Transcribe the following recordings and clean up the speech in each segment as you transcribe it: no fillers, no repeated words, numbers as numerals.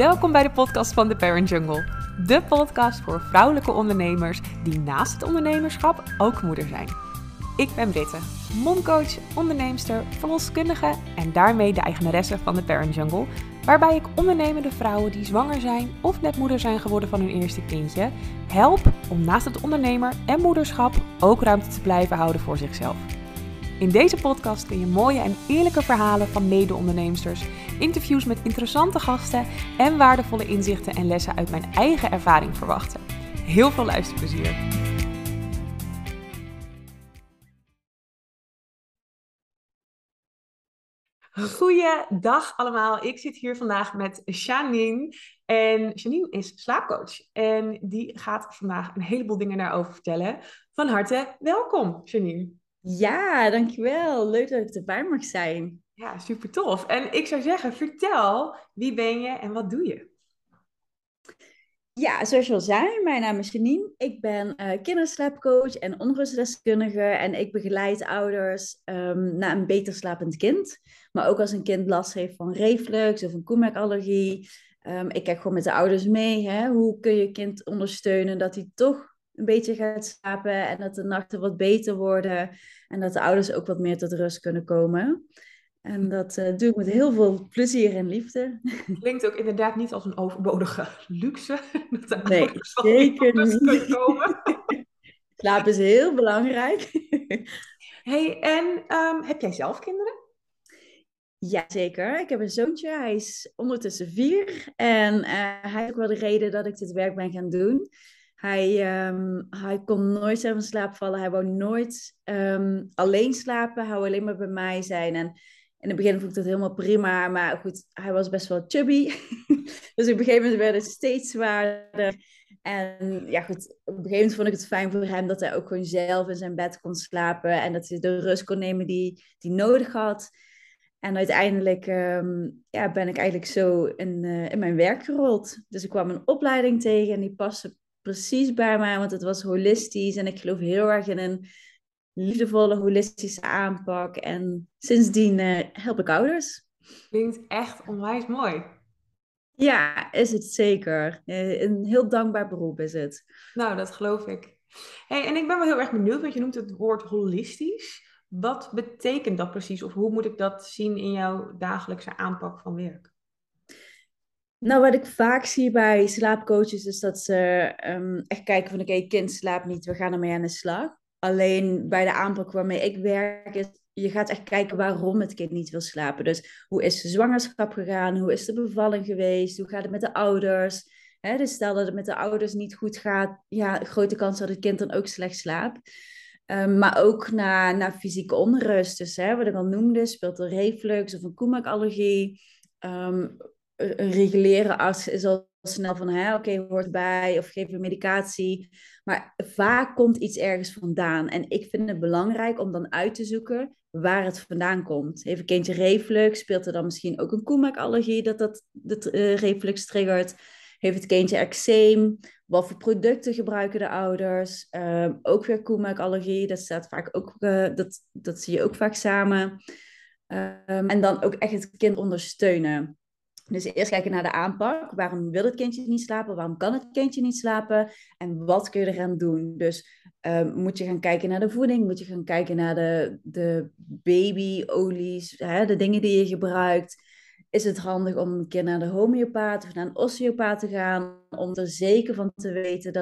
Welkom bij de podcast van de Parent Jungle. De podcast voor vrouwelijke ondernemers die naast het ondernemerschap ook moeder zijn. Ik ben Britte, momcoach, onderneemster, verloskundige en daarmee de eigenaresse van de Parent Jungle, waarbij ik ondernemende vrouwen die zwanger zijn of net moeder zijn geworden van hun eerste kindje, help om naast het ondernemer en moederschap ook ruimte te blijven houden voor zichzelf. In deze podcast kun je mooie en eerlijke verhalen van mede-onderneemsters, interviews met interessante gasten en waardevolle inzichten en lessen uit mijn eigen ervaring verwachten. Heel veel luisterplezier! Goeiedag allemaal, ik zit hier vandaag met Janine. En Janine is slaapcoach en die gaat vandaag een heleboel dingen daarover vertellen. Van harte welkom, Janine. Ja, dankjewel. Leuk dat ik erbij mag zijn. Ja, super tof. En ik zou zeggen, vertel, wie ben je en wat doe je? Ja, zoals je al zei, mijn naam is Janine. Ik ben kinderslaapcoach en onrustdeskundige. En ik begeleid ouders naar een beter slapend kind. Maar ook als een kind last heeft van reflux of een koemelkallergie. Ik kijk gewoon met de ouders mee. Hè? Hoe kun je kind ondersteunen dat hij toch een beetje gaat slapen en dat de nachten wat beter worden en dat de ouders ook wat meer tot rust kunnen komen. En dat doe ik met heel veel plezier en liefde. Klinkt ook inderdaad niet als een overbodige luxe. Dat de ouders zeker niet. Komen. Slaap is heel belangrijk. Hey, en heb jij zelf kinderen? Ja, zeker. Ik heb een zoontje. Hij is ondertussen 4 en hij is ook wel de reden dat ik dit werk ben gaan doen. Hij kon nooit zelf in slaap vallen. Hij wou nooit alleen slapen. Hij wou alleen maar bij mij zijn. En in het begin vond ik dat helemaal prima. Maar goed, hij was best wel chubby. Dus op een gegeven moment werd het steeds zwaarder. En ja goed, op een gegeven moment vond ik het fijn voor hem dat hij ook gewoon zelf in zijn bed kon slapen. En dat hij de rust kon nemen die hij nodig had. En uiteindelijk ben ik eigenlijk zo in mijn werk gerold. Dus ik kwam een opleiding tegen en die paste precies bij mij, want het was holistisch en ik geloof heel erg in een liefdevolle holistische aanpak. En sindsdien help ik ouders. Klinkt echt onwijs mooi. Ja, is het zeker. Een heel dankbaar beroep is het. Nou, dat geloof ik. Hey, en ik ben wel heel erg benieuwd, want je noemt het woord holistisch. Wat betekent dat precies? Of hoe moet ik dat zien in jouw dagelijkse aanpak van werk? Nou, wat ik vaak zie bij slaapcoaches is dat ze echt kijken van oké, kind slaapt niet, we gaan ermee aan de slag. Alleen bij de aanpak waarmee ik werk is, je gaat echt kijken waarom het kind niet wil slapen. Dus hoe is de zwangerschap gegaan, hoe is de bevalling geweest, hoe gaat het met de ouders? Hè, dus stel dat het met de ouders niet goed gaat, ja, grote kans dat het kind dan ook slecht slaapt. Maar ook naar fysieke onrust, dus wat ik al noemde, speelt er reflux of een koemelkallergie. Een reguliere arts is al snel van oké, hoort bij of geef een medicatie. Maar vaak komt iets ergens vandaan. En ik vind het belangrijk om dan uit te zoeken waar het vandaan komt. Heeft een kindje reflux? Speelt er dan misschien ook een koemelkallergie dat reflux triggert? Heeft het kindje eczeem? Wat voor producten gebruiken de ouders? Ook weer koemelkallergie. Dat staat vaak ook, dat zie je ook vaak samen. En dan ook echt het kind ondersteunen. Dus eerst kijken naar de aanpak. Waarom wil het kindje niet slapen? Waarom kan het kindje niet slapen? En wat kun je eraan doen? Dus moet je gaan kijken naar de voeding? Moet je gaan kijken naar de babyolies? De dingen die je gebruikt? Is het handig om een keer naar de homeopaat of naar een osteopaat te gaan? Om er zeker van te weten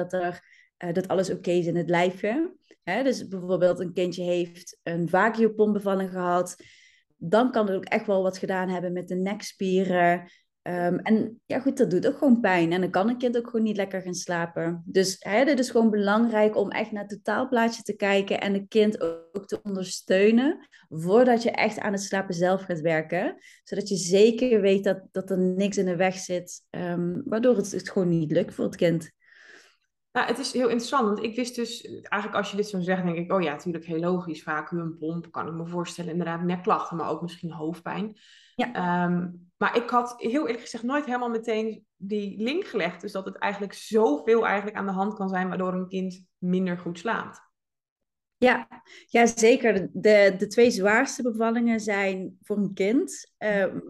dat alles oké is in het lijfje. Dus bijvoorbeeld een kindje heeft een vacuumbevalling gehad. Dan kan het ook echt wel wat gedaan hebben met de nekspieren. En ja goed, dat doet ook gewoon pijn. En dan kan een kind ook gewoon niet lekker gaan slapen. Dus dit is gewoon belangrijk om echt naar het totaalplaatje te kijken. En het kind ook te ondersteunen. Voordat je echt aan het slapen zelf gaat werken. Zodat je zeker weet dat er niks in de weg zit. Waardoor het gewoon niet lukt voor het kind. Nou, het is heel interessant, want ik wist dus eigenlijk als je dit zo zegt, denk ik, oh ja, natuurlijk heel logisch, vacuumpomp, kan ik me voorstellen, inderdaad nekklachten, maar ook misschien hoofdpijn. Ja. Maar ik had heel eerlijk gezegd nooit helemaal meteen die link gelegd, dus dat het eigenlijk zoveel aan de hand kan zijn, waardoor een kind minder goed slaapt. Ja, zeker. De twee zwaarste bevallingen zijn voor een kind,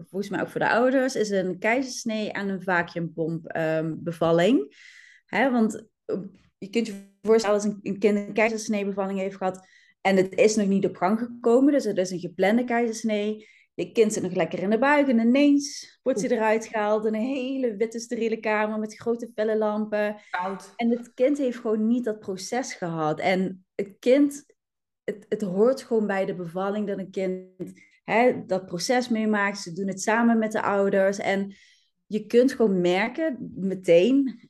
volgens mij ook voor de ouders, is een keizersnee aan een vacuumpomp bevalling. Hè, want je kunt je voorstellen als een kind een keizersnee bevalling heeft gehad en het is nog niet op gang gekomen, dus het is een geplande keizersnee. Je kind zit nog lekker in de buik en ineens wordt ze eruit gehaald in een hele witte steriele kamer met grote felle lampen. Koud. En het kind heeft gewoon niet dat proces gehad. En het kind, het hoort gewoon bij de bevalling dat een kind dat proces meemaakt. Ze doen het samen met de ouders. En je kunt gewoon merken meteen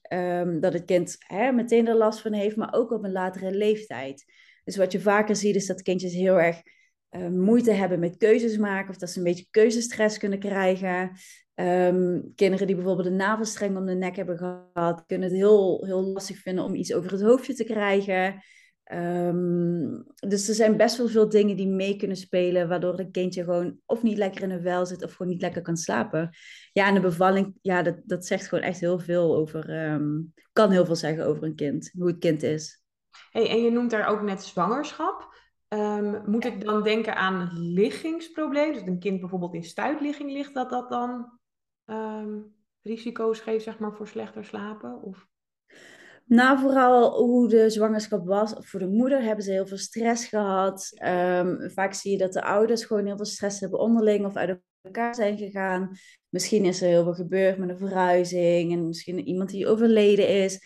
dat het kind meteen er last van heeft, maar ook op een latere leeftijd. Dus wat je vaker ziet is dat kindjes heel erg moeite hebben met keuzes maken, of dat ze een beetje keuzestress kunnen krijgen. Kinderen die bijvoorbeeld een navelstreng om de nek hebben gehad, kunnen het heel, heel lastig vinden om iets over het hoofdje te krijgen. Dus er zijn best wel veel dingen die mee kunnen spelen, waardoor een kindje gewoon of niet lekker in een vel zit, of gewoon niet lekker kan slapen. Ja, en de bevalling, ja, dat zegt gewoon echt heel veel over, kan heel veel zeggen over een kind, hoe het kind is. Hey, en je noemt daar ook net zwangerschap. Moet ik dan denken aan het liggingsprobleem? Dus een kind bijvoorbeeld in stuitligging ligt, dat dan risico's geeft, zeg maar, voor slechter slapen? Of? Nou, vooral hoe de zwangerschap was. Voor de moeder hebben ze heel veel stress gehad. Vaak zie je dat de ouders gewoon heel veel stress hebben onderling of uit elkaar zijn gegaan. Misschien is er heel veel gebeurd met een verhuizing en misschien iemand die overleden is.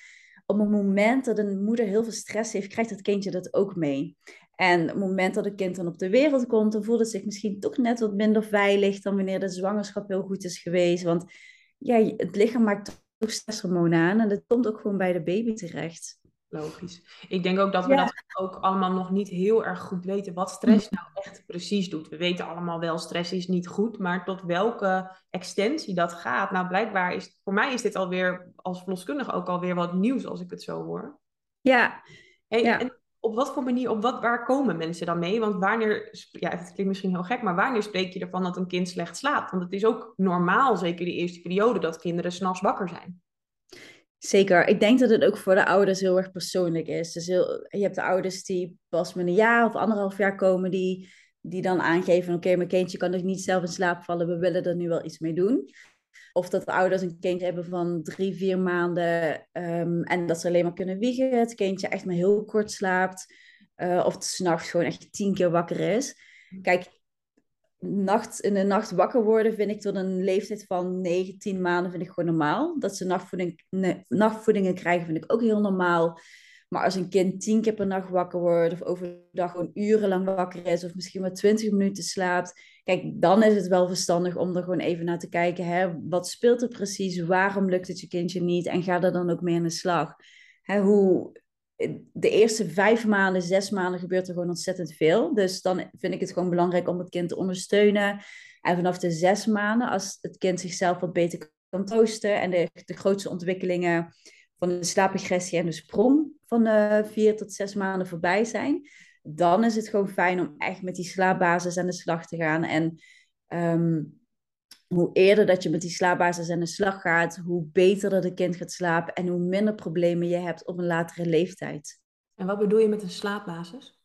Op het moment dat een moeder heel veel stress heeft, krijgt het kindje dat ook mee. En op het moment dat een kind dan op de wereld komt, dan voelt het zich misschien toch net wat minder veilig dan wanneer de zwangerschap heel goed is geweest. Want ja, het lichaam maakt toch stresshormonen aan en dat komt ook gewoon bij de baby terecht. Logisch. Ik denk ook dat we dat ook allemaal nog niet heel erg goed weten wat stress nou echt precies doet. We weten allemaal wel, stress is niet goed, maar tot welke extensie dat gaat. Nou, blijkbaar is, voor mij is dit alweer als verloskundige ook alweer wat nieuws als ik het zo hoor. Ja. En op wat voor manier, waar komen mensen dan mee? Want wanneer, ja, het klinkt misschien heel gek, maar wanneer spreek je ervan dat een kind slecht slaapt? Want het is ook normaal, zeker de eerste periode, dat kinderen 's nachts wakker zijn. Zeker. Ik denk dat het ook voor de ouders heel erg persoonlijk is. Dus je hebt de ouders die pas met een jaar of 1,5 jaar komen, die dan aangeven, oké, mijn kindje kan nog niet zelf in slaap vallen, we willen er nu wel iets mee doen. Of dat de ouders een kindje hebben van 3-4 maanden en dat ze alleen maar kunnen wiegen, het kindje echt maar heel kort slaapt, of 's nachts gewoon echt 10 keer wakker is. Kijk, in de nacht wakker worden vind ik tot een leeftijd van 9-10 maanden vind ik gewoon normaal. Dat ze nachtvoedingen krijgen vind ik ook heel normaal. Maar als een kind 10 keer per nacht wakker wordt of overdag gewoon urenlang wakker is of misschien maar 20 minuten slaapt, kijk, dan is het wel verstandig om er gewoon even naar te kijken. Hè? Wat speelt er precies? Waarom lukt het je kindje niet? En ga er dan ook mee aan de slag. Hè, de eerste 5 maanden, 6 maanden gebeurt er gewoon ontzettend veel. Dus dan vind ik het gewoon belangrijk om het kind te ondersteunen. En vanaf de 6 maanden, als het kind zichzelf wat beter kan troosten en de grootste ontwikkelingen van de slaapagressie en de sprong van 4 tot 6 maanden voorbij zijn, dan is het gewoon fijn om echt met die slaapbasis aan de slag te gaan. En hoe eerder dat je met die slaapbasis aan de slag gaat, hoe beter dat een kind gaat slapen en hoe minder problemen je hebt op een latere leeftijd. En wat bedoel je met een slaapbasis?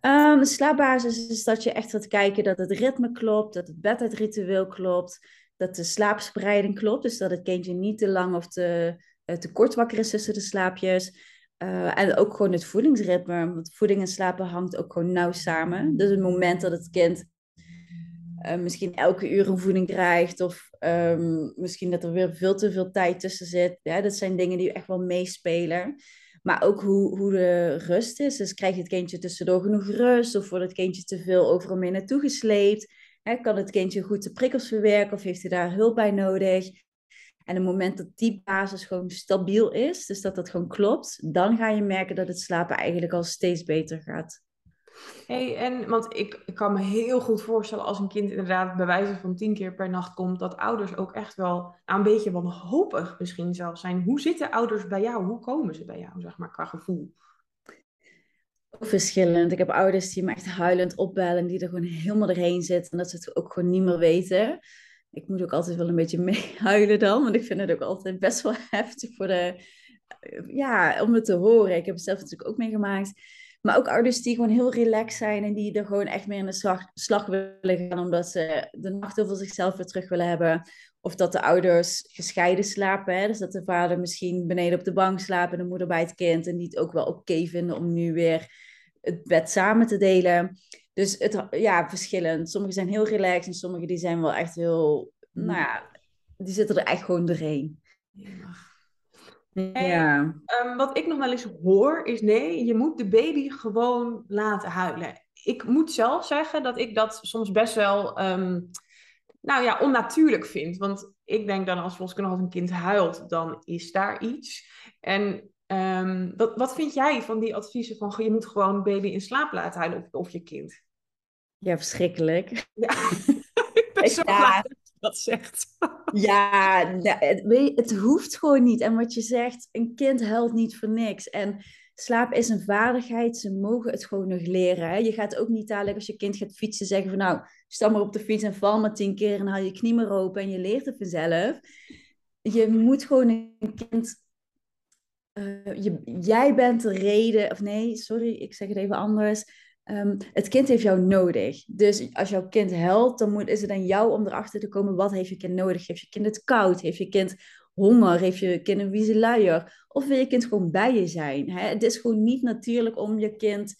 Een slaapbasis is dat je echt gaat kijken dat het ritme klopt, dat het bedtijdritueel klopt, dat de slaapspreiding klopt, dus dat het kindje niet te lang of te kort wakker is tussen de slaapjes. En ook gewoon het voedingsritme, want voeding en slapen hangt ook gewoon nauw samen. Dus het moment dat het kind misschien elke uur een voeding krijgt of misschien dat er weer veel te veel tijd tussen zit. Ja, dat zijn dingen die echt wel meespelen. Maar ook hoe de rust is. Dus krijgt het kindje tussendoor genoeg rust of wordt het kindje te veel overal mee naartoe gesleept? Hè, kan het kindje goed de prikkels verwerken of heeft hij daar hulp bij nodig? En op het moment dat die basis gewoon stabiel is, dus dat gewoon klopt, dan ga je merken dat het slapen eigenlijk al steeds beter gaat. Hey, want ik kan me heel goed voorstellen als een kind inderdaad bij wijze van 10 keer per nacht komt, dat ouders ook echt wel een beetje wanhopig misschien zelfs zijn. Hoe zitten ouders bij jou? Hoe komen ze bij jou, zeg maar, qua gevoel? Ook verschillend. Ik heb ouders die me echt huilend opbellen, die er gewoon helemaal doorheen zitten en dat ze het ook gewoon niet meer weten. Ik moet ook altijd wel een beetje meehuilen dan, want ik vind het ook altijd best wel heftig om het te horen. Ik heb het zelf natuurlijk ook meegemaakt. Maar ook ouders die gewoon heel relaxed zijn en die er gewoon echt meer in de slag willen gaan, omdat ze de nacht over zichzelf weer terug willen hebben. Of dat de ouders gescheiden slapen, hè? Dus dat de vader misschien beneden op de bank slaapt en de moeder bij het kind. En die het ook wel oké vinden om nu weer het bed samen te delen. Dus het, ja, verschillend. Sommigen zijn heel relaxed en sommigen die zijn wel echt heel, nou ja, die zitten er echt gewoon doorheen. Ja. En, wat ik nog wel eens hoor is, nee, je moet de baby gewoon laten huilen. Ik moet zelf zeggen dat ik dat soms best wel onnatuurlijk vind. Want ik denk dan als verloskundige als een kind huilt, dan is daar iets. En wat vind jij van die adviezen van je moet gewoon baby in slaap laten huilen of je kind? Ja, verschrikkelijk. Ja. Ik ben zo blij dat je dat zegt. Ja, het hoeft gewoon niet. En wat je zegt, een kind huilt niet voor niks. En slaap is een vaardigheid. Ze mogen het gewoon nog leren. Hè? Je gaat ook niet dadelijk als je kind gaat fietsen zeggen van nou, stap maar op de fiets en val maar 10 keer en haal je knie maar open en je leert het vanzelf. Je moet gewoon een kind... jij bent de reden... Of nee, sorry, ik zeg het even anders... het kind heeft jou nodig. Dus als jouw kind huilt, dan is het aan jou om erachter te komen... wat heeft je kind nodig? Heeft je kind het koud? Heeft je kind honger? Heeft je kind een wieze luier? Of wil je kind gewoon bij je zijn? Hè? Het is gewoon niet natuurlijk om je kind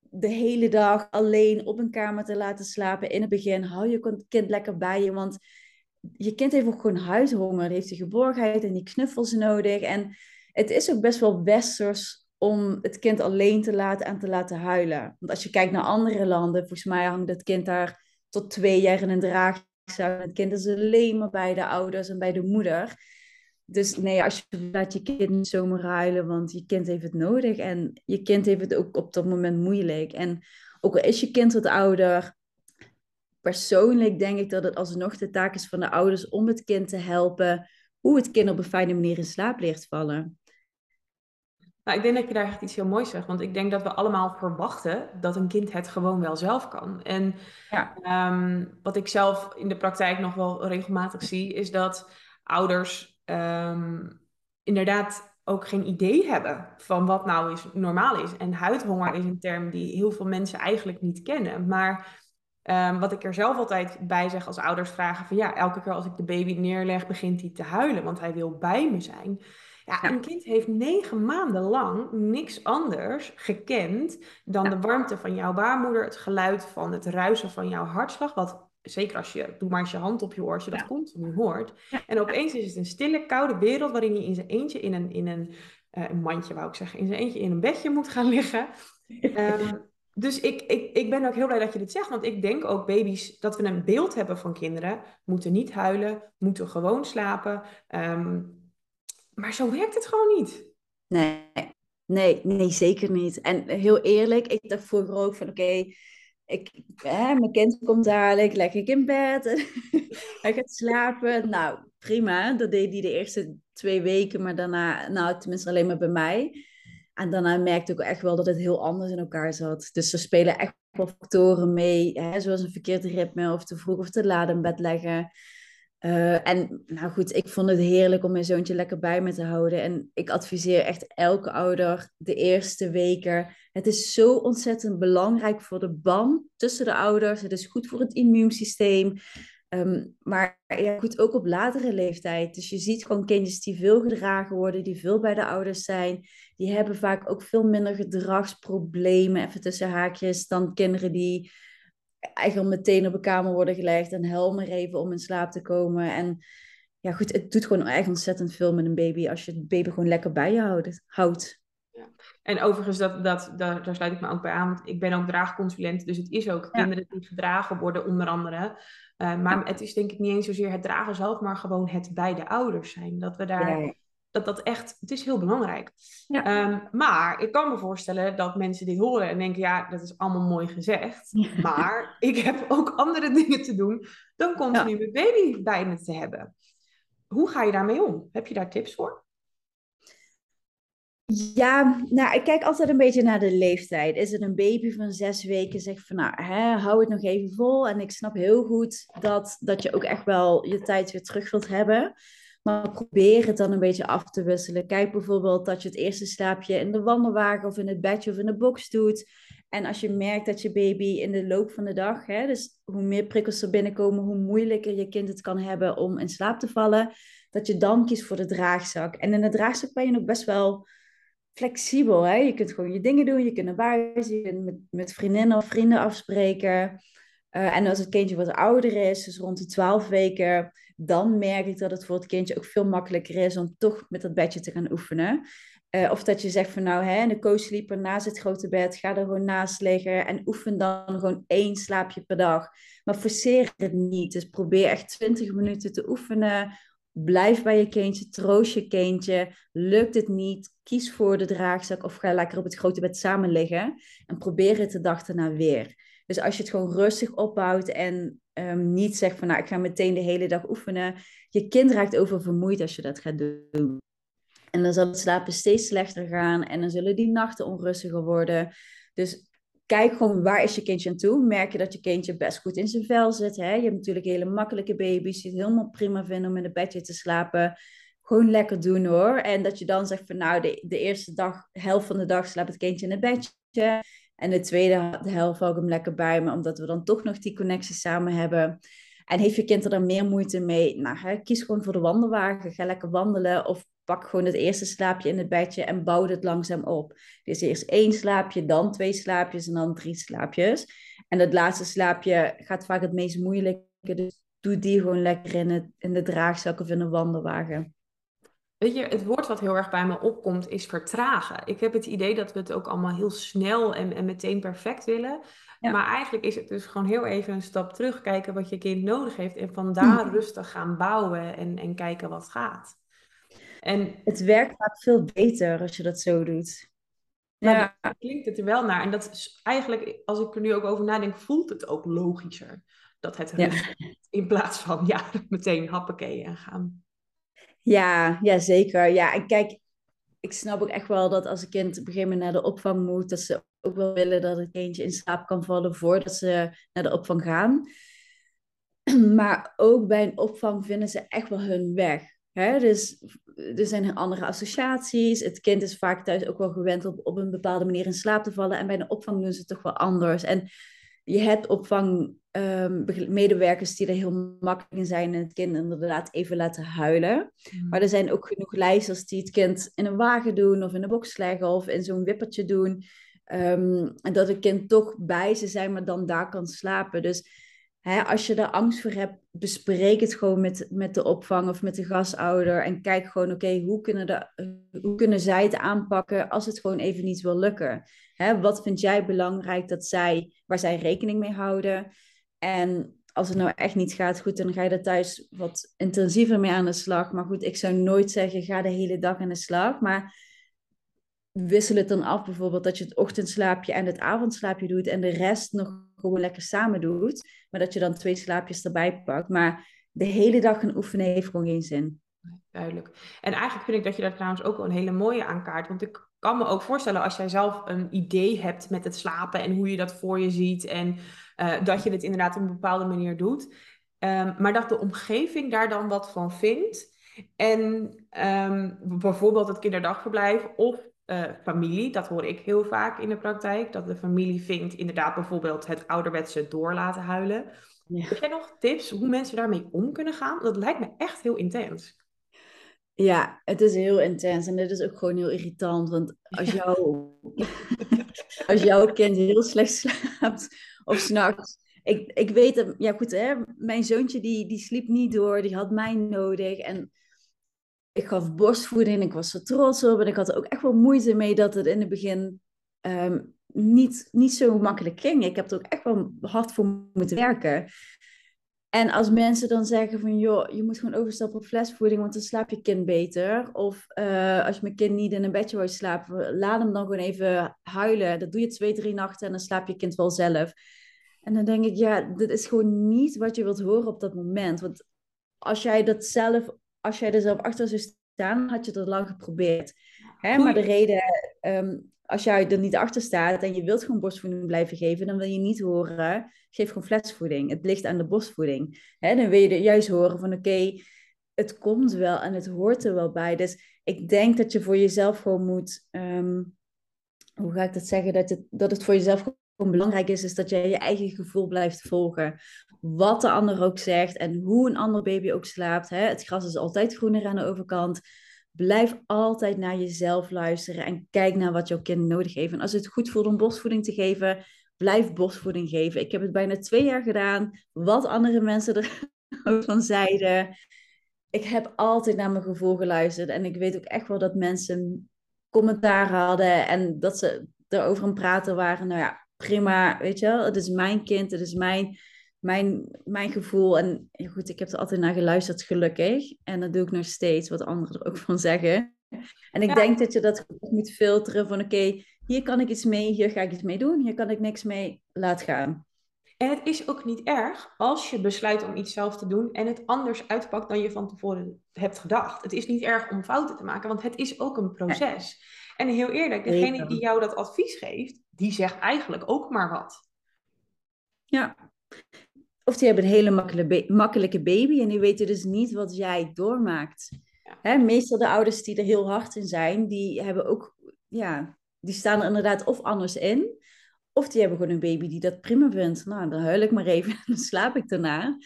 de hele dag alleen op een kamer te laten slapen. In het begin, hou je kind lekker bij je. Want je kind heeft ook gewoon huidhonger. Die heeft die geborgenheid en die knuffels nodig. En het is ook best wel westers... om het kind alleen te laten en te laten huilen. Want als je kijkt naar andere landen... volgens mij hangt het kind daar tot 2 jaar in een draagzak. Het kind is alleen maar bij de ouders en bij de moeder. Dus nee, als je laat je kind niet zomaar huilen... want je kind heeft het nodig... en je kind heeft het ook op dat moment moeilijk. En ook al is je kind wat ouder... persoonlijk denk ik dat het alsnog de taak is van de ouders... om het kind te helpen... hoe het kind op een fijne manier in slaap leert vallen... Nou, ik denk dat je daar echt iets heel moois zegt. Want ik denk dat we allemaal verwachten dat een kind het gewoon wel zelf kan. En ja. Wat ik zelf in de praktijk nog wel regelmatig zie... is dat ouders inderdaad ook geen idee hebben... van wat nou normaal is. En huidhonger is een term die heel veel mensen eigenlijk niet kennen. Maar wat ik er zelf altijd bij zeg als ouders vragen... van ja, elke keer als ik de baby neerleg begint hij te huilen... want hij wil bij me zijn... Ja, een kind heeft 9 maanden lang niks anders gekend dan de warmte van jouw baarmoeder, het geluid van het ruisen van jouw hartslag, wat zeker als je, doe maar eens je hand op je oor, als je dat continu hoort. En opeens is het een stille, koude wereld waarin je in zijn eentje in een mandje, wou ik zeggen, in zijn eentje in een bedje moet gaan liggen. Dus ik ben ook heel blij dat je dit zegt, want ik denk ook baby's, dat we een beeld hebben van kinderen, moeten niet huilen, moeten gewoon slapen, maar zo werkt het gewoon niet. Nee, zeker niet. En heel eerlijk, ik dacht vroeger ook van oké, mijn kind komt dadelijk, leg ik in bed. En hij gaat slapen. Nou, prima. Dat deed hij de eerste 2 weken, maar daarna, nou tenminste alleen maar bij mij. En daarna merkte ik ook echt wel dat het heel anders in elkaar zat. Dus er spelen echt wel factoren mee, hè, zoals een verkeerd ritme of te vroeg of te laat in bed leggen. En nou goed, ik vond het heerlijk om mijn zoontje lekker bij me te houden. En ik adviseer echt elke ouder de eerste weken. Het is zo ontzettend belangrijk voor de band tussen de ouders. Het is goed voor het immuunsysteem. Maar ja, goed, ook op latere leeftijd. Dus je ziet gewoon kindjes die veel gedragen worden, die veel bij de ouders zijn. Die hebben vaak ook veel minder gedragsproblemen, even tussen haakjes, dan kinderen die... eigenlijk meteen op een kamer worden gelegd en huil maar even om in slaap te komen. En ja goed, het doet gewoon echt ontzettend veel met een baby als je het baby gewoon lekker bij je houdt. Ja. En overigens, daar sluit ik me ook bij aan, want ik ben ook draagconsulent, dus het is ook kinderen die gedragen worden onder andere. Maar het is denk ik niet eens zozeer het dragen zelf, maar gewoon het bij de ouders zijn. Dat we daar... Ja. Dat echt, het is heel belangrijk. Ja. Maar ik kan me voorstellen dat mensen dit horen en denken, ja, dat is allemaal mooi gezegd. Ja. Maar ik heb ook andere dingen te doen dan continu mijn baby bij me te hebben. Hoe ga je daarmee om? Heb je daar tips voor? Ja, nou, ik kijk altijd een beetje naar de leeftijd. Is het een baby van 6 weken, zeg van, nou, hou het nog even vol. En ik snap heel goed dat je ook echt wel je tijd weer terug wilt hebben. Maar probeer het dan een beetje af te wisselen. Kijk bijvoorbeeld dat je het eerste slaapje in de wandelwagen of in het bedje of in de box doet. En als je merkt dat je baby in de loop van de dag, hè, dus hoe meer prikkels er binnenkomen, hoe moeilijker je kind het kan hebben om in slaap te vallen, dat je dan kiest voor de draagzak. En in de draagzak ben je nog best wel flexibel, hè? Je kunt gewoon je dingen doen, je kunt naar buiten, je kunt met vriendinnen of vrienden afspreken. En als het kindje wat ouder is, dus rond de 12 weken, dan merk ik dat het voor het kindje ook veel makkelijker is om toch met dat bedje te gaan oefenen. Of dat je zegt van nou, hè, de co-sleeper naast het grote bed, ga er gewoon naast liggen en oefen dan gewoon 1 slaapje per dag. Maar forceer het niet, dus probeer echt 20 minuten te oefenen. Blijf bij je kindje, troost je kindje. Lukt het niet, kies voor de draagzak of ga lekker op het grote bed samen liggen. En probeer het de dag daarna weer. Dus als je het gewoon rustig opbouwt en niet zegt van nou, ik ga meteen de hele dag oefenen. Je kind raakt oververmoeid als je dat gaat doen. En dan zal het slapen steeds slechter gaan en dan zullen die nachten onrustiger worden. Dus kijk gewoon waar is je kindje aan toe. Merk je dat je kindje best goed in zijn vel zit. Hè? Je hebt natuurlijk hele makkelijke baby's die het helemaal prima vinden om in een bedje te slapen. Gewoon lekker doen hoor. En dat je dan zegt van nou de eerste dag, helft van de dag slaapt het kindje in het bedje. En de tweede helft hou ik hem lekker bij me. Omdat we dan toch nog die connectie samen hebben. En heeft je kind er dan meer moeite mee? Nou, hè, kies gewoon voor de wandelwagen. Ga lekker wandelen of pak gewoon het eerste slaapje in het bedje en bouw het langzaam op. Dus eerst 1 slaapje, dan 2 slaapjes en dan 3 slaapjes. En dat laatste slaapje gaat vaak het meest moeilijke. Dus doe die gewoon lekker in de draagzak of in de wandelwagen. Weet je, het woord wat heel erg bij me opkomt is vertragen. Ik heb het idee dat we het ook allemaal heel snel en meteen perfect willen. Ja. Maar eigenlijk is het dus gewoon heel even een stap terugkijken wat je kind nodig heeft. En vandaar rustig gaan bouwen en kijken wat gaat. En het werkt vaak veel beter als je dat zo doet. Ja, daar klinkt het er wel naar. En dat is eigenlijk, als ik er nu ook over nadenk, voelt het ook logischer. Dat het rustig is, in plaats van ja, meteen happakee en gaan. Ja, zeker. Ja, en kijk, ik snap ook echt wel dat als een kind op een gegeven moment naar de opvang moet, dat ze ook wel willen dat het kindje in slaap kan vallen voordat ze naar de opvang gaan. Maar ook bij een opvang vinden ze echt wel hun weg. Hè? Dus er zijn andere associaties. Het kind is vaak thuis ook wel gewend op een bepaalde manier in slaap te vallen. En bij de opvang doen ze het toch wel anders. En je hebt opvangmedewerkers die er heel makkelijk in zijn en het kind inderdaad even laten huilen. Maar er zijn ook genoeg leidsters die het kind in een wagen doen of in een box leggen of in zo'n wippertje doen. En dat het kind toch bij ze zijn, maar dan daar kan slapen. Dus hè, als je daar angst voor hebt, bespreek het gewoon met de opvang of met de gastouder. En kijk gewoon, oké, hoe kunnen zij het aanpakken als het gewoon even niet wil lukken? Hè, wat vind jij belangrijk waar zij rekening mee houden? En als het nou echt niet gaat, goed, dan ga je er thuis wat intensiever mee aan de slag. Maar goed, ik zou nooit zeggen, ga de hele dag aan de slag. Maar wissel het dan af bijvoorbeeld dat je het ochtendslaapje en het avondslaapje doet en de rest nog gewoon lekker samen doet, maar dat je dan 2 slaapjes erbij pakt. Maar de hele dag gaan oefenen heeft gewoon geen zin. Duidelijk. En eigenlijk vind ik dat je daar trouwens ook wel een hele mooie aankaart, want ik kan me ook voorstellen als jij zelf een idee hebt met het slapen en hoe je dat voor je ziet en dat je het inderdaad op een bepaalde manier doet, maar dat de omgeving daar dan wat van vindt. En bijvoorbeeld het kinderdagverblijf of familie, dat hoor ik heel vaak in de praktijk, dat de familie vindt inderdaad bijvoorbeeld het ouderwetse door laten huilen. Ja. Heb jij nog tips hoe mensen daarmee om kunnen gaan? Dat lijkt me echt heel intens. Ja, het is heel intens en dit is ook gewoon heel irritant, want als jouw kind heel slecht slaapt of 's nachts. Ik weet dat, ja goed hè, mijn zoontje die sliep niet door, die had mij nodig en ik gaf borstvoeding, ik was er trots op en ik had er ook echt wel moeite mee dat het in het begin niet zo makkelijk ging. Ik heb er ook echt wel hard voor moeten werken. En als mensen dan zeggen van joh, je moet gewoon overstappen op flesvoeding, want dan slaap je kind beter. Of als je mijn kind niet in een bedje wou slapen, laat hem dan gewoon even huilen. Dat doe je 2-3 nachten en dan slaap je kind wel zelf. En dan denk ik, ja, dit is gewoon niet wat je wilt horen op dat moment. Want als jij er zelf achter zou staan, had je dat lang geprobeerd. Hè? Maar de reden, als jij er niet achter staat en je wilt gewoon borstvoeding blijven geven, dan wil je niet horen, geef gewoon flesvoeding. Het ligt aan de borstvoeding. Hè? Dan wil je juist horen van oké, het komt wel en het hoort er wel bij. Dus ik denk dat je voor jezelf gewoon moet... hoe ga ik dat zeggen? Dat het voor jezelf gewoon belangrijk is dat jij je eigen gevoel blijft volgen. Wat de ander ook zegt en hoe een ander baby ook slaapt. Hè? Het gras is altijd groener aan de overkant. Blijf altijd naar jezelf luisteren en kijk naar wat jouw kind nodig heeft. En als het goed voelt om borstvoeding te geven, blijf borstvoeding geven. Ik heb het bijna 2 jaar gedaan, wat andere mensen er ook van zeiden. Ik heb altijd naar mijn gevoel geluisterd en ik weet ook echt wel dat mensen commentaar hadden en dat ze erover aan het praten waren. Nou ja, prima, weet je wel, het is mijn kind, het is mijn gevoel. En goed, ik heb er altijd naar geluisterd, gelukkig. En dat doe ik nog steeds, wat anderen er ook van zeggen. En ik denk dat je dat moet filteren van oké, hier kan ik iets mee, hier ga ik iets mee doen. Hier kan ik niks mee, laat gaan. En het is ook niet erg als je besluit om iets zelf te doen en het anders uitpakt dan je van tevoren hebt gedacht. Het is niet erg om fouten te maken, want het is ook een proces. Ja. En heel eerlijk, degene die jou dat advies geeft, die zegt eigenlijk ook maar wat. Ja. Of die hebben een hele makkelijke baby en die weten dus niet wat jij doormaakt. Ja. Hè, meestal de ouders die er heel hard in zijn, die hebben ook, ja, die staan er inderdaad of anders in. Of die hebben gewoon een baby die dat prima vindt. Nou, dan huil ik maar even en dan slaap ik daarna.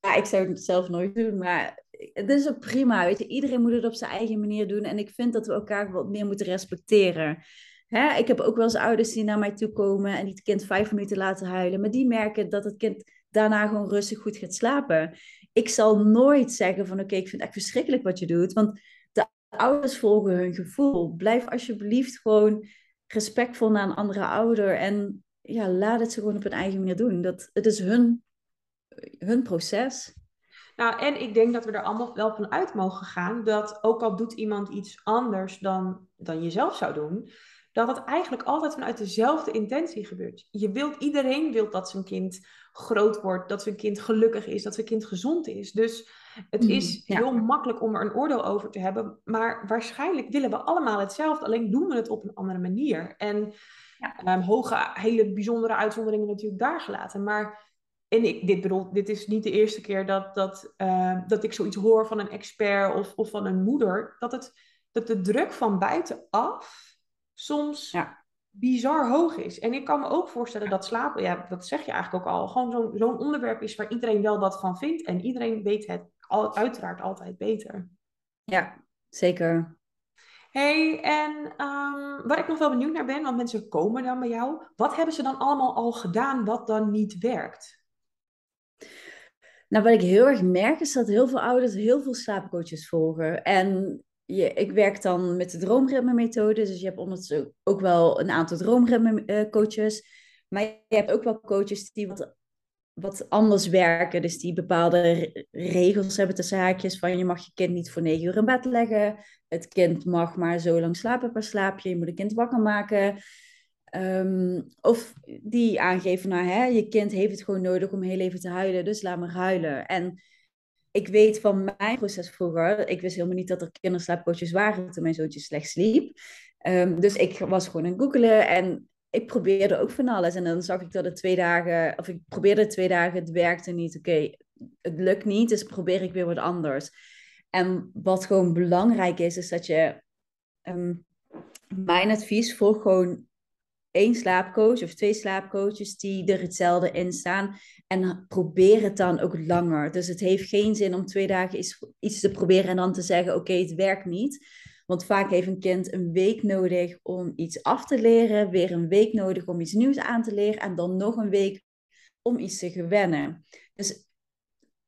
Ja, ik zou het zelf nooit doen, maar het is ook prima. Weet je, iedereen moet het op zijn eigen manier doen. En ik vind dat we elkaar wat meer moeten respecteren. Hè? Ik heb ook wel eens ouders die naar mij toe komen en die het kind 5 minuten laten huilen. Maar die merken dat het kind daarna gewoon rustig goed gaat slapen. Ik zal nooit zeggen van oké, ik vind het echt verschrikkelijk wat je doet. Want de ouders volgen hun gevoel. Blijf alsjeblieft gewoon respectvol naar een andere ouder. En ja, laat het ze gewoon op hun eigen manier doen. Het is hun proces. Nou, en ik denk dat we er allemaal wel van uit mogen gaan dat ook al doet iemand iets anders dan jezelf zou doen, dat het eigenlijk altijd vanuit dezelfde intentie gebeurt. Iedereen wil dat zijn kind groot wordt, dat zijn kind gelukkig is, dat zijn kind gezond is. Dus het is heel makkelijk om er een oordeel over te hebben, maar waarschijnlijk willen we allemaal hetzelfde, alleen doen we het op een andere manier. En hele bijzondere uitzonderingen natuurlijk daar gelaten, maar... En dit is niet de eerste keer dat ik zoiets hoor van een expert of van een moeder. Dat de druk van buitenaf soms bizar hoog is. En ik kan me ook voorstellen dat slapen, dat zeg je eigenlijk ook al, gewoon zo'n onderwerp is waar iedereen wel wat van vindt. En iedereen weet het uiteraard altijd beter. Ja, zeker. Hey, en waar ik nog wel benieuwd naar ben, want mensen komen dan bij jou. Wat hebben ze dan allemaal al gedaan wat dan niet werkt? Nou, wat ik heel erg merk is dat heel veel ouders heel veel slaapcoaches volgen. En ik werk dan met de droomritmemethode. Dus je hebt ondertussen ook wel een aantal droomritmecoaches. Maar je hebt ook wel coaches die wat anders werken. Dus die bepaalde regels hebben tussen haakjes. Van je mag je kind niet voor 9 uur in bed leggen. Het kind mag maar zo lang slapen per slaapje. Je moet het kind wakker maken. Of die aangeven, nou hè, je kind heeft het gewoon nodig om heel even te huilen, dus laat maar huilen. En ik weet van mijn proces vroeger, ik wist helemaal niet dat er kinderslaapcoaches waren toen mijn zoontje slecht sliep. Dus ik was gewoon aan het googelen en ik probeerde ook van alles. En dan zag ik dat het 2 dagen, of ik probeerde 2 dagen, het werkte niet. Oké, het lukt niet, dus probeer ik weer wat anders. En wat gewoon belangrijk is dat je, mijn advies volg gewoon 1 slaapcoach of 2 slaapcoaches die er hetzelfde in staan. En probeer het dan ook langer. Dus het heeft geen zin om 2 dagen iets te proberen en dan te zeggen, oké, het werkt niet. Want vaak heeft een kind een week nodig om iets af te leren. Weer een week nodig om iets nieuws aan te leren. En dan nog een week om iets te gewennen. Dus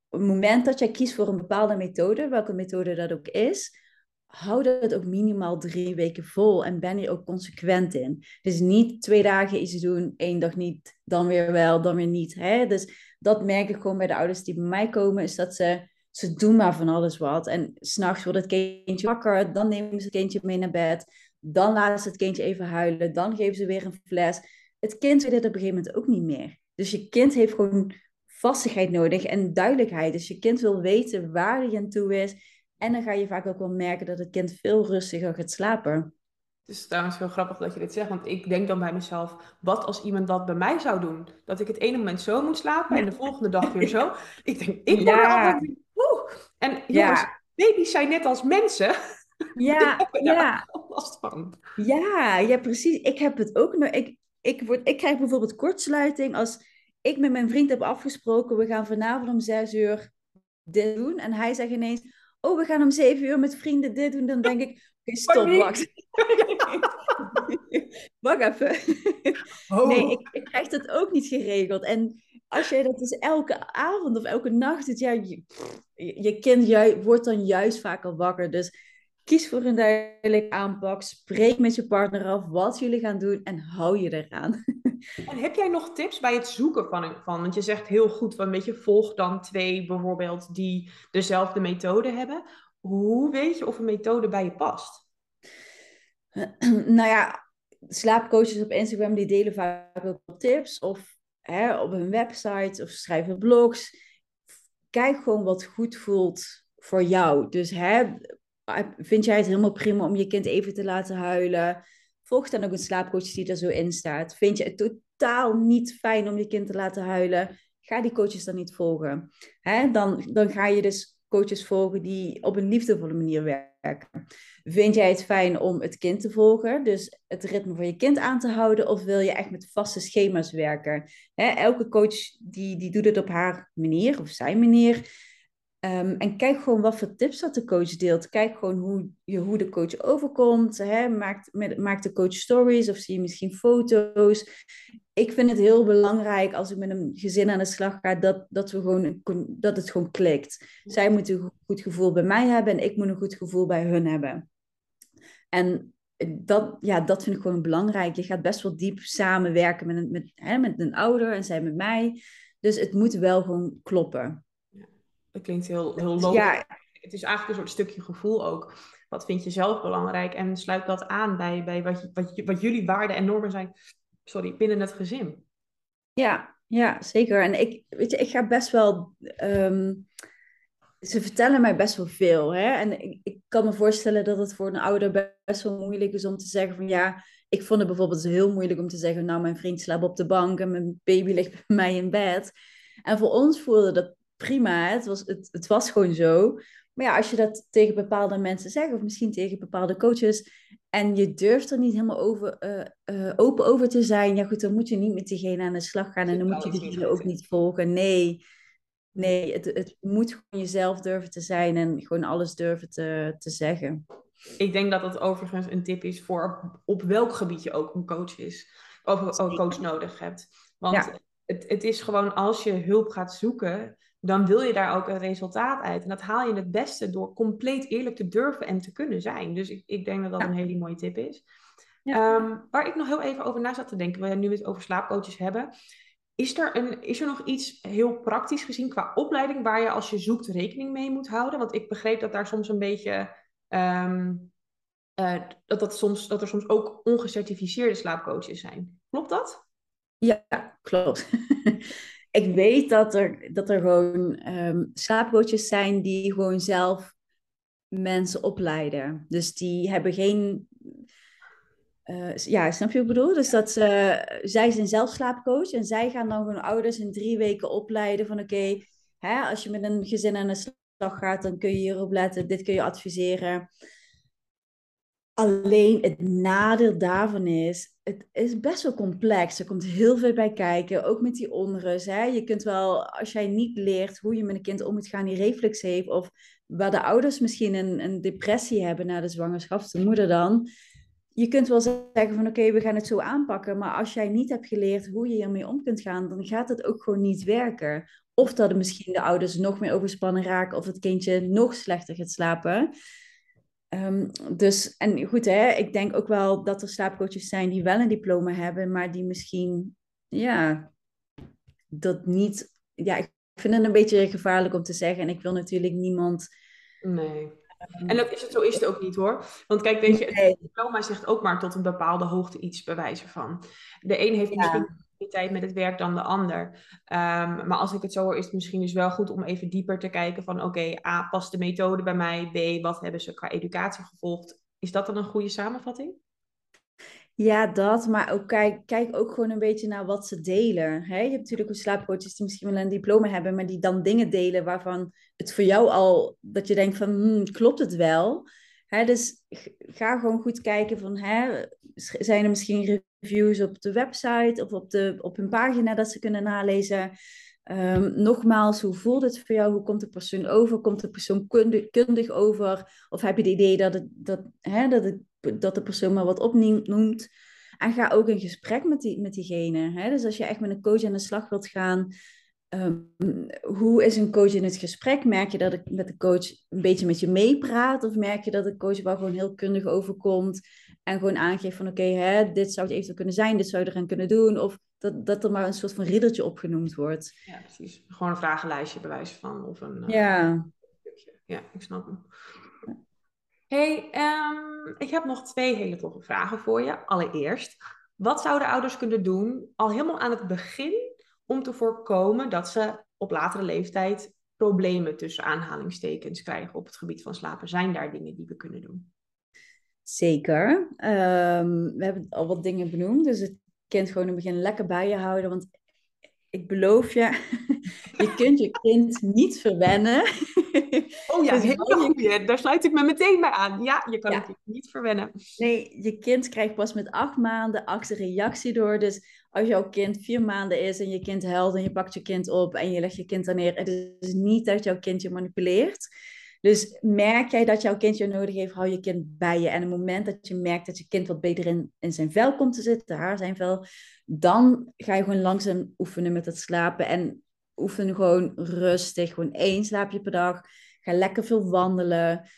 op het moment dat jij kiest voor een bepaalde methode, welke methode dat ook is, hou dat ook minimaal 3 weken vol en ben hier ook consequent in. Dus niet 2 dagen iets doen, 1 dag niet, dan weer wel, dan weer niet. Hè? Dus dat merk ik gewoon bij de ouders die bij mij komen, is dat ze doen maar van alles wat. En 's nachts wordt het kindje wakker, dan nemen ze het kindje mee naar bed, dan laten ze het kindje even huilen, dan geven ze weer een fles. Het kind weet dit op een gegeven moment ook niet meer. Dus je kind heeft gewoon vastigheid nodig en duidelijkheid. Dus je kind wil weten waar hij aan toe is. En dan ga je vaak ook wel merken dat het kind veel rustiger gaat slapen. Het is trouwens heel grappig dat je dit zegt. Want ik denk dan bij mezelf, wat als iemand dat bij mij zou doen? Dat ik het ene moment zo moet slapen en de volgende dag weer zo. Ik denk, ik word altijd... En jongens, baby's zijn net als mensen. Ja, ja. Last van. Ja, ja, precies. Ik heb het ook nog. Ik krijg bijvoorbeeld kortsluiting als ik met mijn vriend heb afgesproken, we gaan vanavond om 6 uur dit doen. En hij zegt ineens, oh, we gaan om 7 uur met vrienden dit doen. Dan denk ik, oké, stop, wacht. Wacht even. Oh. Nee, ik krijg dat ook niet geregeld. En als jij dat dus elke avond of elke nacht doet, ja, je kind wordt dan juist vaker wakker. Dus kies voor een duidelijke aanpak. Spreek met je partner af wat jullie gaan doen en hou je eraan. En heb jij nog tips bij het zoeken van? Want je zegt heel goed, een beetje volg dan 2 bijvoorbeeld die dezelfde methode hebben. Hoe weet je of een methode bij je past? Nou ja, slaapcoaches op Instagram die delen vaak ook tips. Of op hun website of schrijven blogs. Kijk gewoon wat goed voelt voor jou. Dus vind jij het helemaal prima om je kind even te laten huilen? Volg dan ook een slaapcoach die er zo in staat. Vind je het totaal niet fijn om je kind te laten huilen? Ga die coaches dan niet volgen. Dan ga je dus coaches volgen die op een liefdevolle manier werken. Vind jij het fijn om het kind te volgen? Dus het ritme van je kind aan te houden? Of wil je echt met vaste schema's werken? Elke coach die doet het op haar manier of zijn manier. En kijk gewoon wat voor tips dat de coach deelt. Kijk gewoon hoe de coach overkomt. Maakt de coach stories of zie je misschien foto's. Ik vind het heel belangrijk als ik met een gezin aan de slag ga, dat het gewoon klikt. Zij moeten een goed gevoel bij mij hebben en ik moet een goed gevoel bij hun hebben. En dat vind ik gewoon belangrijk. Je gaat best wel diep samenwerken met een ouder en zij met mij. Dus het moet wel gewoon kloppen. Dat klinkt heel logisch. Ja. Het is eigenlijk een soort stukje gevoel ook. Wat vind je zelf belangrijk? En sluit dat aan bij wat jullie waarden en normen zijn binnen het gezin. Ja, zeker. En ik ga best wel... ze vertellen mij best wel veel. En ik kan me voorstellen dat het voor een ouder best wel moeilijk is om te zeggen van... Ja, ik vond het bijvoorbeeld heel moeilijk om te zeggen... Nou, mijn vriend slaapt op de bank en mijn baby ligt bij mij in bed. En voor ons voelde dat... Prima, het was gewoon zo. Maar ja, als je dat tegen bepaalde mensen zegt... of misschien tegen bepaalde coaches... en je durft er niet helemaal open over te zijn... ja goed, dan moet je niet met diegene aan de slag gaan... en dan moet je diegene ook niet volgen. Nee, het moet gewoon jezelf durven te zijn... en gewoon alles durven te zeggen. Ik denk dat dat overigens een tip is... voor op welk gebied je ook een coach is... of een coach nodig hebt. Want het is gewoon als je hulp gaat zoeken... dan wil je daar ook een resultaat uit. En dat haal je het beste door compleet eerlijk te durven en te kunnen zijn. Dus ik denk dat dat een hele mooie tip is. Ja. Waar ik nog heel even over na zat te denken, we nu het over slaapcoaches hebben. Is er nog iets heel praktisch gezien qua opleiding waar je als je zoekt rekening mee moet houden? Want ik begreep dat daar soms een beetje... dat er soms ook ongecertificeerde slaapcoaches zijn. Klopt dat? Ja, klopt. Ik weet dat er gewoon slaapcoaches zijn die gewoon zelf mensen opleiden. Dus die hebben geen... snap je wat ik bedoel? Dus dat zij zijn zelf slaapcoach en zij gaan dan gewoon ouders in 3 weken opleiden van oké, als je met een gezin aan de slag gaat, dan kun je hierop letten, dit kun je adviseren. Alleen het nadeel daarvan is... Het is best wel complex. Er komt heel veel bij kijken. Ook met die onrust. Je kunt wel, als jij niet leert hoe je met een kind om moet gaan die reflex heeft. Of waar de ouders misschien een depressie hebben na de zwangerschap. De moeder dan. Je kunt wel zeggen van oké, we gaan het zo aanpakken. Maar als jij niet hebt geleerd hoe je hiermee om kunt gaan. Dan gaat het ook gewoon niet werken. Of dat er misschien de ouders nog meer overspannen raken. Of het kindje nog slechter gaat slapen. Ik denk ook wel dat er slaapcoaches zijn die wel een diploma hebben, maar die misschien, dat niet... Ja, ik vind het een beetje gevaarlijk om te zeggen en ik wil natuurlijk niemand... Nee, en zo is het ook niet hoor. Want kijk, weet je, een diploma zegt ook maar tot een bepaalde hoogte iets bij wijze van. De een heeft misschien meer tijd met het werk dan de ander. Maar als ik het zo hoor, is het misschien dus wel goed om even dieper te kijken van oké, A, past de methode bij mij? B, wat hebben ze qua educatie gevolgd? Is dat dan een goede samenvatting? Ja, dat. Maar ook kijk ook gewoon een beetje naar wat ze delen. Hè? Je hebt natuurlijk ook slaapcoaches die misschien wel een diploma hebben, maar die dan dingen delen waarvan het voor jou al, dat je denkt van, klopt het wel? Hè? Dus ga gewoon goed kijken van, hè, zijn er misschien reviews op de website of op hun pagina dat ze kunnen nalezen? Nogmaals, hoe voelt het voor jou? Hoe komt de persoon over? Komt de persoon kundig over? Of heb je het idee dat de persoon maar wat opnoemt? En ga ook in gesprek met diegene. Hè? Dus als je echt met een coach aan de slag wilt gaan, hoe is een coach in het gesprek? Merk je dat ik met de coach een beetje met je meepraat? Of merk je dat de coach wel gewoon heel kundig overkomt en gewoon aangeeft van oké, dit zou het eventueel kunnen zijn, dit zou je eraan kunnen doen? Of dat er maar een soort van riddertje opgenoemd wordt. Ja, precies. Gewoon een vragenlijstje bij wijze van. Of een, ja, ik snap hem. Hey, ik heb nog 2 hele toffe vragen voor je. Allereerst, wat zouden ouders kunnen doen al helemaal aan het begin om te voorkomen dat ze op latere leeftijd problemen tussen aanhalingstekens krijgen op het gebied van slapen? Zijn daar dingen die we kunnen doen? Zeker. We hebben al wat dingen benoemd, dus het kind gewoon in het begin lekker bij je houden, want ik beloof je, je kunt je kind niet verwennen. Oh ja, dus heel goed. Daar sluit ik me meteen bij aan. Ja, je kan het niet verwennen. Nee, je kind krijgt pas met 8 maanden de reactie door. Dus als jouw kind 4 maanden is en je kind huilt en je pakt je kind op en je legt je kind daar neer. Het is niet dat jouw kind je manipuleert. Dus merk jij dat jouw kind je nodig heeft, hou je kind bij je. En op het moment dat je merkt dat je kind wat beter in zijn vel komt te zitten, zijn vel, dan ga je gewoon langzaam oefenen met het slapen. En oefen gewoon rustig, gewoon 1 slaapje per dag. Ga lekker veel wandelen.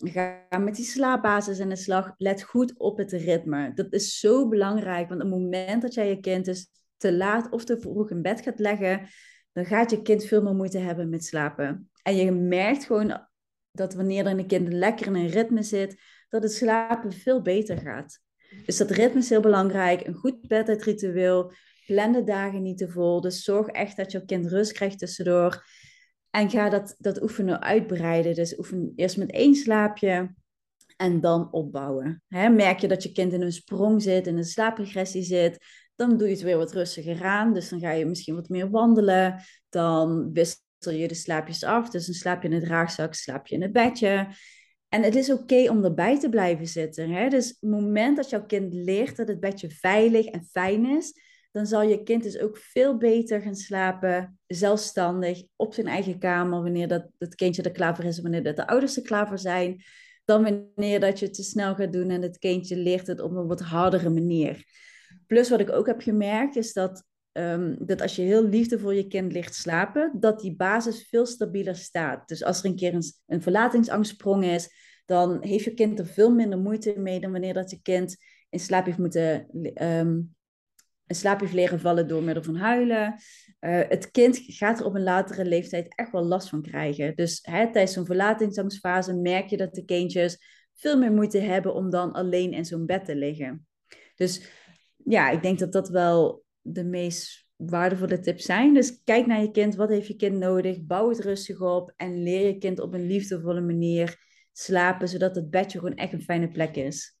Ga met die slaapbasis aan de slag. Let goed op het ritme. Dat is zo belangrijk, want op het moment dat jij je kind dus te laat of te vroeg in bed gaat leggen, dan gaat je kind veel meer moeite hebben met slapen. En je merkt gewoon dat wanneer een kind lekker in een ritme zit, dat het slapen veel beter gaat. Dus dat ritme is heel belangrijk. Een goed bedtijdritueel. Plan de dagen niet te vol. Dus zorg echt dat je kind rust krijgt tussendoor. En ga dat oefenen uitbreiden. Dus oefen eerst met 1 slaapje en dan opbouwen. Merk je dat je kind in een sprong zit, in een slaapregressie zit, dan doe je het weer wat rustiger aan. Dus dan ga je misschien wat meer wandelen. Dan wissel je de slaapjes af. Dus een slaapje in de draagzak, slaapje in het bedje. En het is oké om erbij te blijven zitten. Hè? Dus op het moment dat jouw kind leert dat het bedje veilig en fijn is, dan zal je kind dus ook veel beter gaan slapen, zelfstandig, op zijn eigen kamer, wanneer dat kindje er klaar voor is, wanneer dat de ouders er klaar voor zijn, dan wanneer dat je het te snel gaat doen en het kindje leert het op een wat hardere manier. Plus wat ik ook heb gemerkt, is dat als je heel liefdevol je kind leert slapen, dat die basis veel stabieler staat. Dus als er een keer een verlatingsangstprong is, dan heeft je kind er veel minder moeite mee dan wanneer dat je kind in slaap heeft moeten... een slaapje leren vallen door middel van huilen. Het kind gaat er op een latere leeftijd echt wel last van krijgen. Dus tijdens zo'n verlatingsangstfase merk je dat de kindjes veel meer moeite hebben om dan alleen in zo'n bed te liggen. Dus ja, ik denk dat dat wel de meest waardevolle tips zijn. Dus kijk naar je kind, wat heeft je kind nodig? Bouw het rustig op en leer je kind op een liefdevolle manier slapen, zodat het bedje gewoon echt een fijne plek is.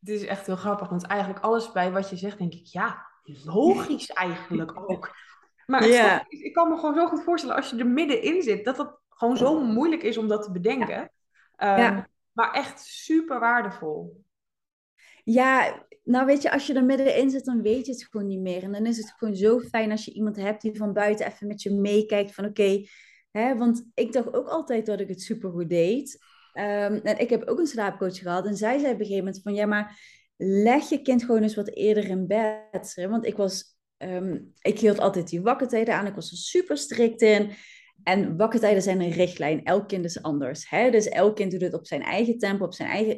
Dit is echt heel grappig, want eigenlijk alles bij wat je zegt, denk ik, ja, logisch eigenlijk ook. Maar ik kan me gewoon zo goed voorstellen, als je er middenin zit, dat dat gewoon zo moeilijk is om dat te bedenken. Maar echt super waardevol. Ja, nou weet je, als je er middenin zit, dan weet je het gewoon niet meer. En dan is het gewoon zo fijn als je iemand hebt die van buiten even met je meekijkt van oké, want ik dacht ook altijd dat ik het supergoed deed. En ik heb ook een slaapcoach gehad en zij zei op een gegeven moment van ja, maar... leg je kind gewoon eens wat eerder in bed. Hè? Want ik hield altijd die wakkertijden aan. Ik was er super strikt in. En wakkertijden zijn een richtlijn. Elk kind is anders. Hè? Dus elk kind doet het op zijn eigen tempo,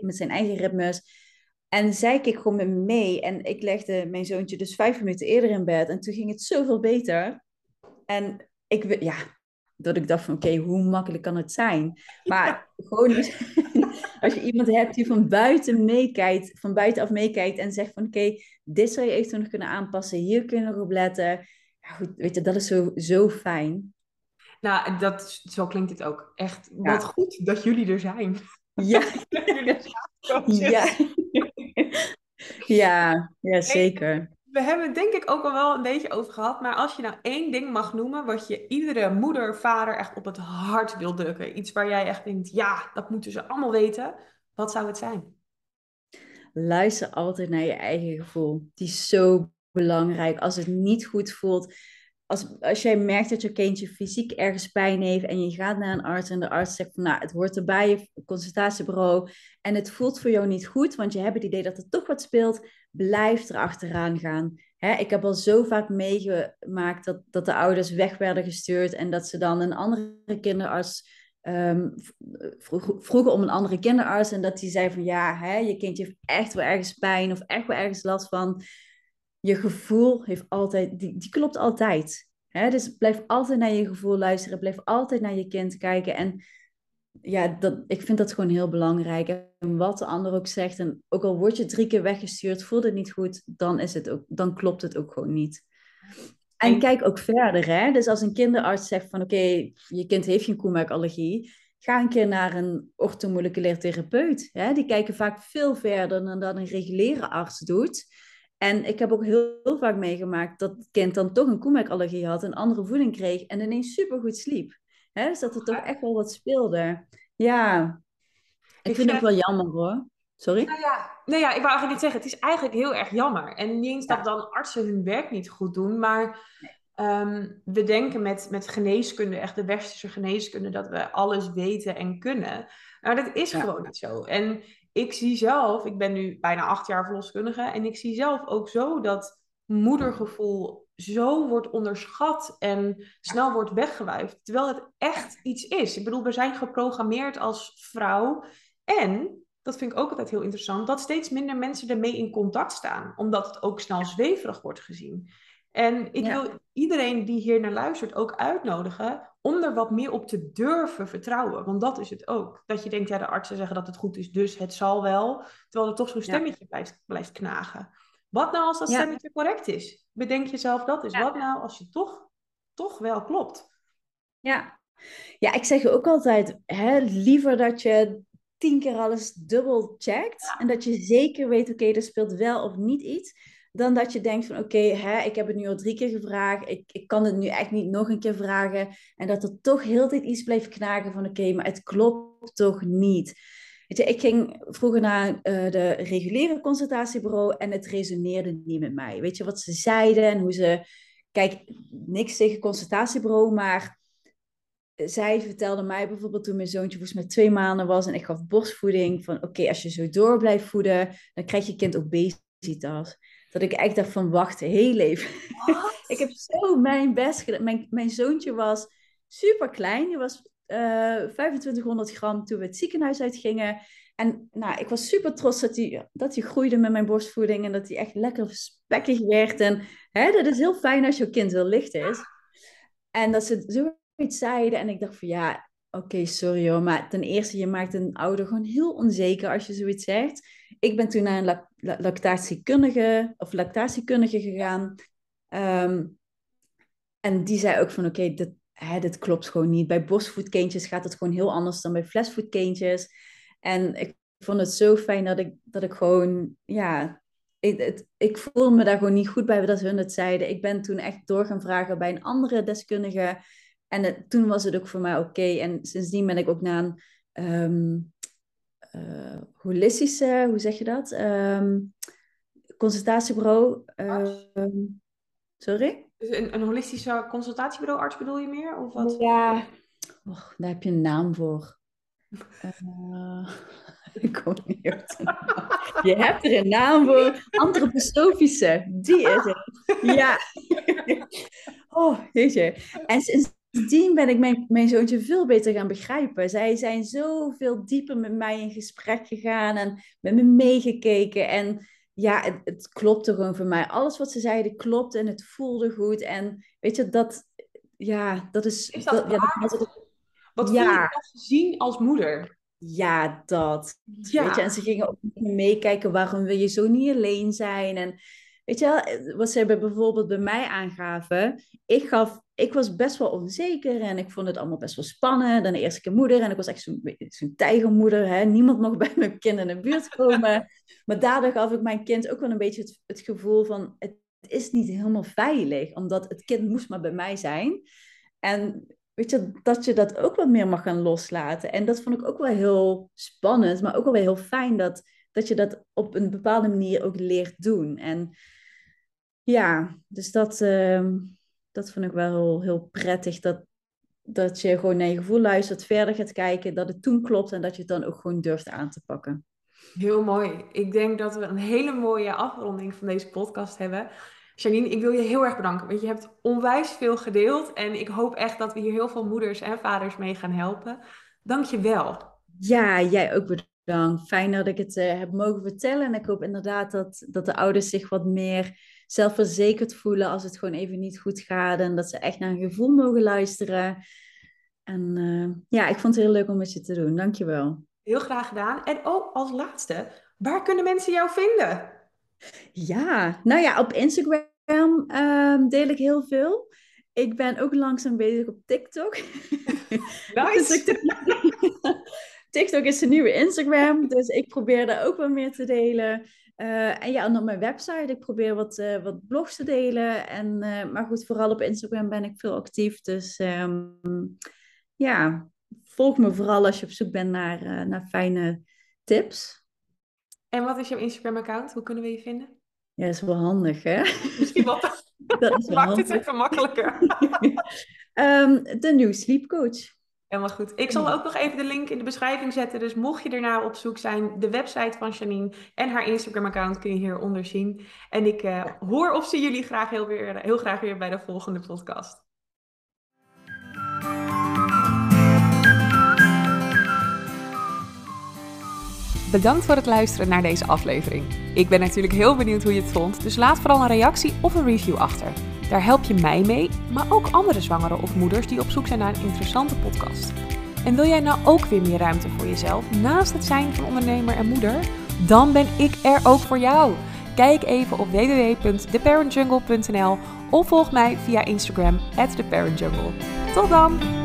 met zijn eigen ritmes. En zij keek gewoon met me mee. En ik legde mijn zoontje dus 5 minuten eerder in bed. En toen ging het zoveel beter. En dat ik dacht van oké, hoe makkelijk kan het zijn? Maar gewoon als je iemand hebt die van buitenaf meekijkt en zegt van oké, dit zou je eventueel nog kunnen aanpassen, hier kun je nog op letten. Ja, goed, weet je, dat is zo fijn. Nou, zo klinkt het ook. Echt, wat goed dat jullie er zijn. Ja. Dat jullie er zijn. Ja, zeker. We hebben het denk ik ook al wel een beetje over gehad. Maar als je nou één ding mag noemen wat je iedere moeder, vader echt op het hart wil drukken. Iets waar jij echt denkt, ja, dat moeten ze allemaal weten. Wat zou het zijn? Luister altijd naar je eigen gevoel. Die is zo belangrijk. Als het niet goed voelt. Als jij merkt dat je kindje fysiek ergens pijn heeft en je gaat naar een arts en de arts zegt van nou, het hoort erbij, je consultatiebureau en het voelt voor jou niet goed, want je hebt het idee dat er toch wat speelt, blijf erachteraan gaan. Ik heb al zo vaak meegemaakt dat de ouders weg werden gestuurd en dat ze dan een andere kinderarts vroegen om een andere kinderarts en dat die zei van ja, je kindje heeft echt wel ergens pijn of echt wel ergens last van. Je gevoel heeft altijd, die klopt altijd. Dus blijf altijd naar je gevoel luisteren. Blijf altijd naar je kind kijken. En ja, ik vind dat gewoon heel belangrijk. En wat de ander ook zegt. En ook al word je 3 keer weggestuurd, voelt het niet goed. Dan klopt het ook gewoon niet. En kijk ook verder. Dus als een kinderarts zegt van oké, je kind heeft geen koemelkallergie. Ga een keer naar een orthomoleculair therapeut. Die kijken vaak veel verder dan dat een reguliere arts doet. En ik heb ook heel vaak meegemaakt dat het kind dan toch een koemelkallergie had, een andere voeding kreeg en ineens supergoed sliep. Dus dat er toch echt wel wat speelde. Ja, ik vind het ook wel jammer hoor. Sorry? Nou ja, ik wou eigenlijk niet zeggen, het is eigenlijk heel erg jammer. En niet eens dat dan artsen hun werk niet goed doen, maar we denken met geneeskunde, echt de westerse geneeskunde, dat we alles weten en kunnen. Maar dat is gewoon niet zo. En ik zie zelf, ik ben nu bijna 8 jaar verloskundige, en ik zie zelf ook zo dat moedergevoel zo wordt onderschat en snel wordt weggewuifd. Terwijl het echt iets is. Ik bedoel, we zijn geprogrammeerd als vrouw. En, dat vind ik ook altijd heel interessant, dat steeds minder mensen ermee in contact staan. Omdat het ook snel zweverig wordt gezien. En ik wil iedereen die hier naar luistert ook uitnodigen om er wat meer op te durven vertrouwen. Want dat is het ook. Dat je denkt, ja, de artsen zeggen dat het goed is, dus het zal wel. Terwijl er toch zo'n stemmetje blijft knagen. Wat nou als dat stemmetje correct is? Bedenk jezelf dat is. Wat nou als je toch wel klopt? Ja, ik zeg ook altijd, liever dat je 10 keer alles dubbel checkt. Ja. En dat je zeker weet, oké, er speelt wel of niet iets. Dan dat je denkt van oké, ik heb het nu al 3 keer gevraagd. Ik kan het nu echt niet nog een keer vragen. En dat er toch heel de tijd iets blijft knagen van oké, maar het klopt toch niet. Weet je, ik ging vroeger naar de reguliere consultatiebureau en het resoneerde niet met mij. Weet je, wat ze zeiden en hoe ze... Kijk, niks tegen consultatiebureau, maar zij vertelde mij bijvoorbeeld toen mijn zoontje volgens mij 2 maanden was en ik gaf borstvoeding van oké, als je zo door blijft voeden, dan krijg je kind obesitas. Dat ik echt dacht van wacht, heel even. Ik heb zo mijn best gedaan. Mijn zoontje was super klein. Hij was 2500 gram toen we het ziekenhuis uitgingen. En nou, ik was super trots dat hij groeide met mijn borstvoeding. En dat hij echt lekker spekkig werd. En dat is heel fijn als jouw kind heel licht is. En dat ze zoiets zeiden. En ik dacht van ja, oké, sorry hoor. Maar ten eerste, je maakt een ouder gewoon heel onzeker als je zoiets zegt. Ik ben toen naar een lactatiekundige gegaan. En die zei ook van oké, dit klopt gewoon niet. Bij borstvoedkindjes gaat het gewoon heel anders dan bij flesvoedkindjes. En ik vond het zo fijn dat ik gewoon, ja... Ik voelde me daar gewoon niet goed bij dat hun het zeiden. Ik ben toen echt door gaan vragen bij een andere deskundige. En toen was het ook voor mij oké. En sindsdien ben ik ook naar een... holistische, hoe zeg je dat? Consultatiebureau. Sorry? Dus een holistische consultatiebureau arts bedoel je meer? Of wat? Ja, och, daar heb je een naam voor. Ik kom niet op de naam. Je hebt er een naam voor. Antroposofische, die is het. Ja. Oh, jeetje. En sindsdien ben ik mijn zoontje veel beter gaan begrijpen. Zij zijn zoveel dieper met mij in gesprek gegaan en met me meegekeken. En ja, het klopte gewoon voor mij. Alles wat ze zeiden klopte en het voelde goed. En weet je, dat is... Is dat waar? Wat voel je dat gezien als moeder? Ja, dat. Ja. Weet je, en ze gingen ook meekijken waarom wil je zo niet alleen zijn. En Weet je wel, wat ze bijvoorbeeld bij mij aangaven. Ik was best wel onzeker en ik vond het allemaal best wel spannend. En de eerste keer moeder en ik was echt zo'n tijgermoeder. Hè? Niemand mocht bij mijn kind in de buurt komen. Maar daardoor gaf ik mijn kind ook wel een beetje het gevoel van... Het is niet helemaal veilig, omdat het kind moest maar bij mij zijn. En weet je dat ook wat meer mag gaan loslaten. En dat vond ik ook wel heel spannend, maar ook wel heel fijn dat je dat op een bepaalde manier ook leert doen. En ja, dus dat vond ik wel heel prettig. Dat je gewoon naar je gevoel luistert, verder gaat kijken, dat het toen klopt en dat je het dan ook gewoon durft aan te pakken. Heel mooi. Ik denk dat we een hele mooie afronding van deze podcast hebben. Janine, ik wil je heel erg bedanken, want je hebt onwijs veel gedeeld. En ik hoop echt dat we hier heel veel moeders en vaders mee gaan helpen. Dank je wel. Ja, jij ook bedankt. Fijn dat ik het heb mogen vertellen. En ik hoop inderdaad dat de ouders zich wat meer zelfverzekerd voelen als het gewoon even niet goed gaat. En dat ze echt naar hun gevoel mogen luisteren. En ja, ik vond het heel leuk om met je te doen. Dank je wel. Heel graag gedaan. En ook als laatste, waar kunnen mensen jou vinden? Ja, nou ja, op Instagram deel ik heel veel. Ik ben ook langzaam bezig op TikTok. Nice! TikTok is de nieuwe Instagram, dus ik probeer daar ook wat meer te delen. En ja, en op mijn website, ik probeer wat blogs te delen. Maar goed, vooral op Instagram ben ik veel actief, dus ja... Volg me vooral als je op zoek bent naar fijne tips. En wat is jouw Instagram-account? Hoe kunnen we je vinden? Ja, dat is wel handig, hè? Misschien wel. Dat maakt het even makkelijker. De nieuwe Sleepcoach. Helemaal goed. Ik zal ook nog even de link in de beschrijving zetten. Dus mocht je daarna op zoek zijn, de website van Janine en haar Instagram-account kun je hieronder zien. En ik hoor of ze jullie graag heel graag weer bij de volgende podcast. Bedankt voor het luisteren naar deze aflevering. Ik ben natuurlijk heel benieuwd hoe je het vond, dus laat vooral een reactie of een review achter. Daar help je mij mee, maar ook andere zwangeren of moeders die op zoek zijn naar een interessante podcast. En wil jij nou ook weer meer ruimte voor jezelf naast het zijn van ondernemer en moeder? Dan ben ik er ook voor jou. Kijk even op www.theparentjungle.nl of volg mij via Instagram @theparentjungle. Tot dan!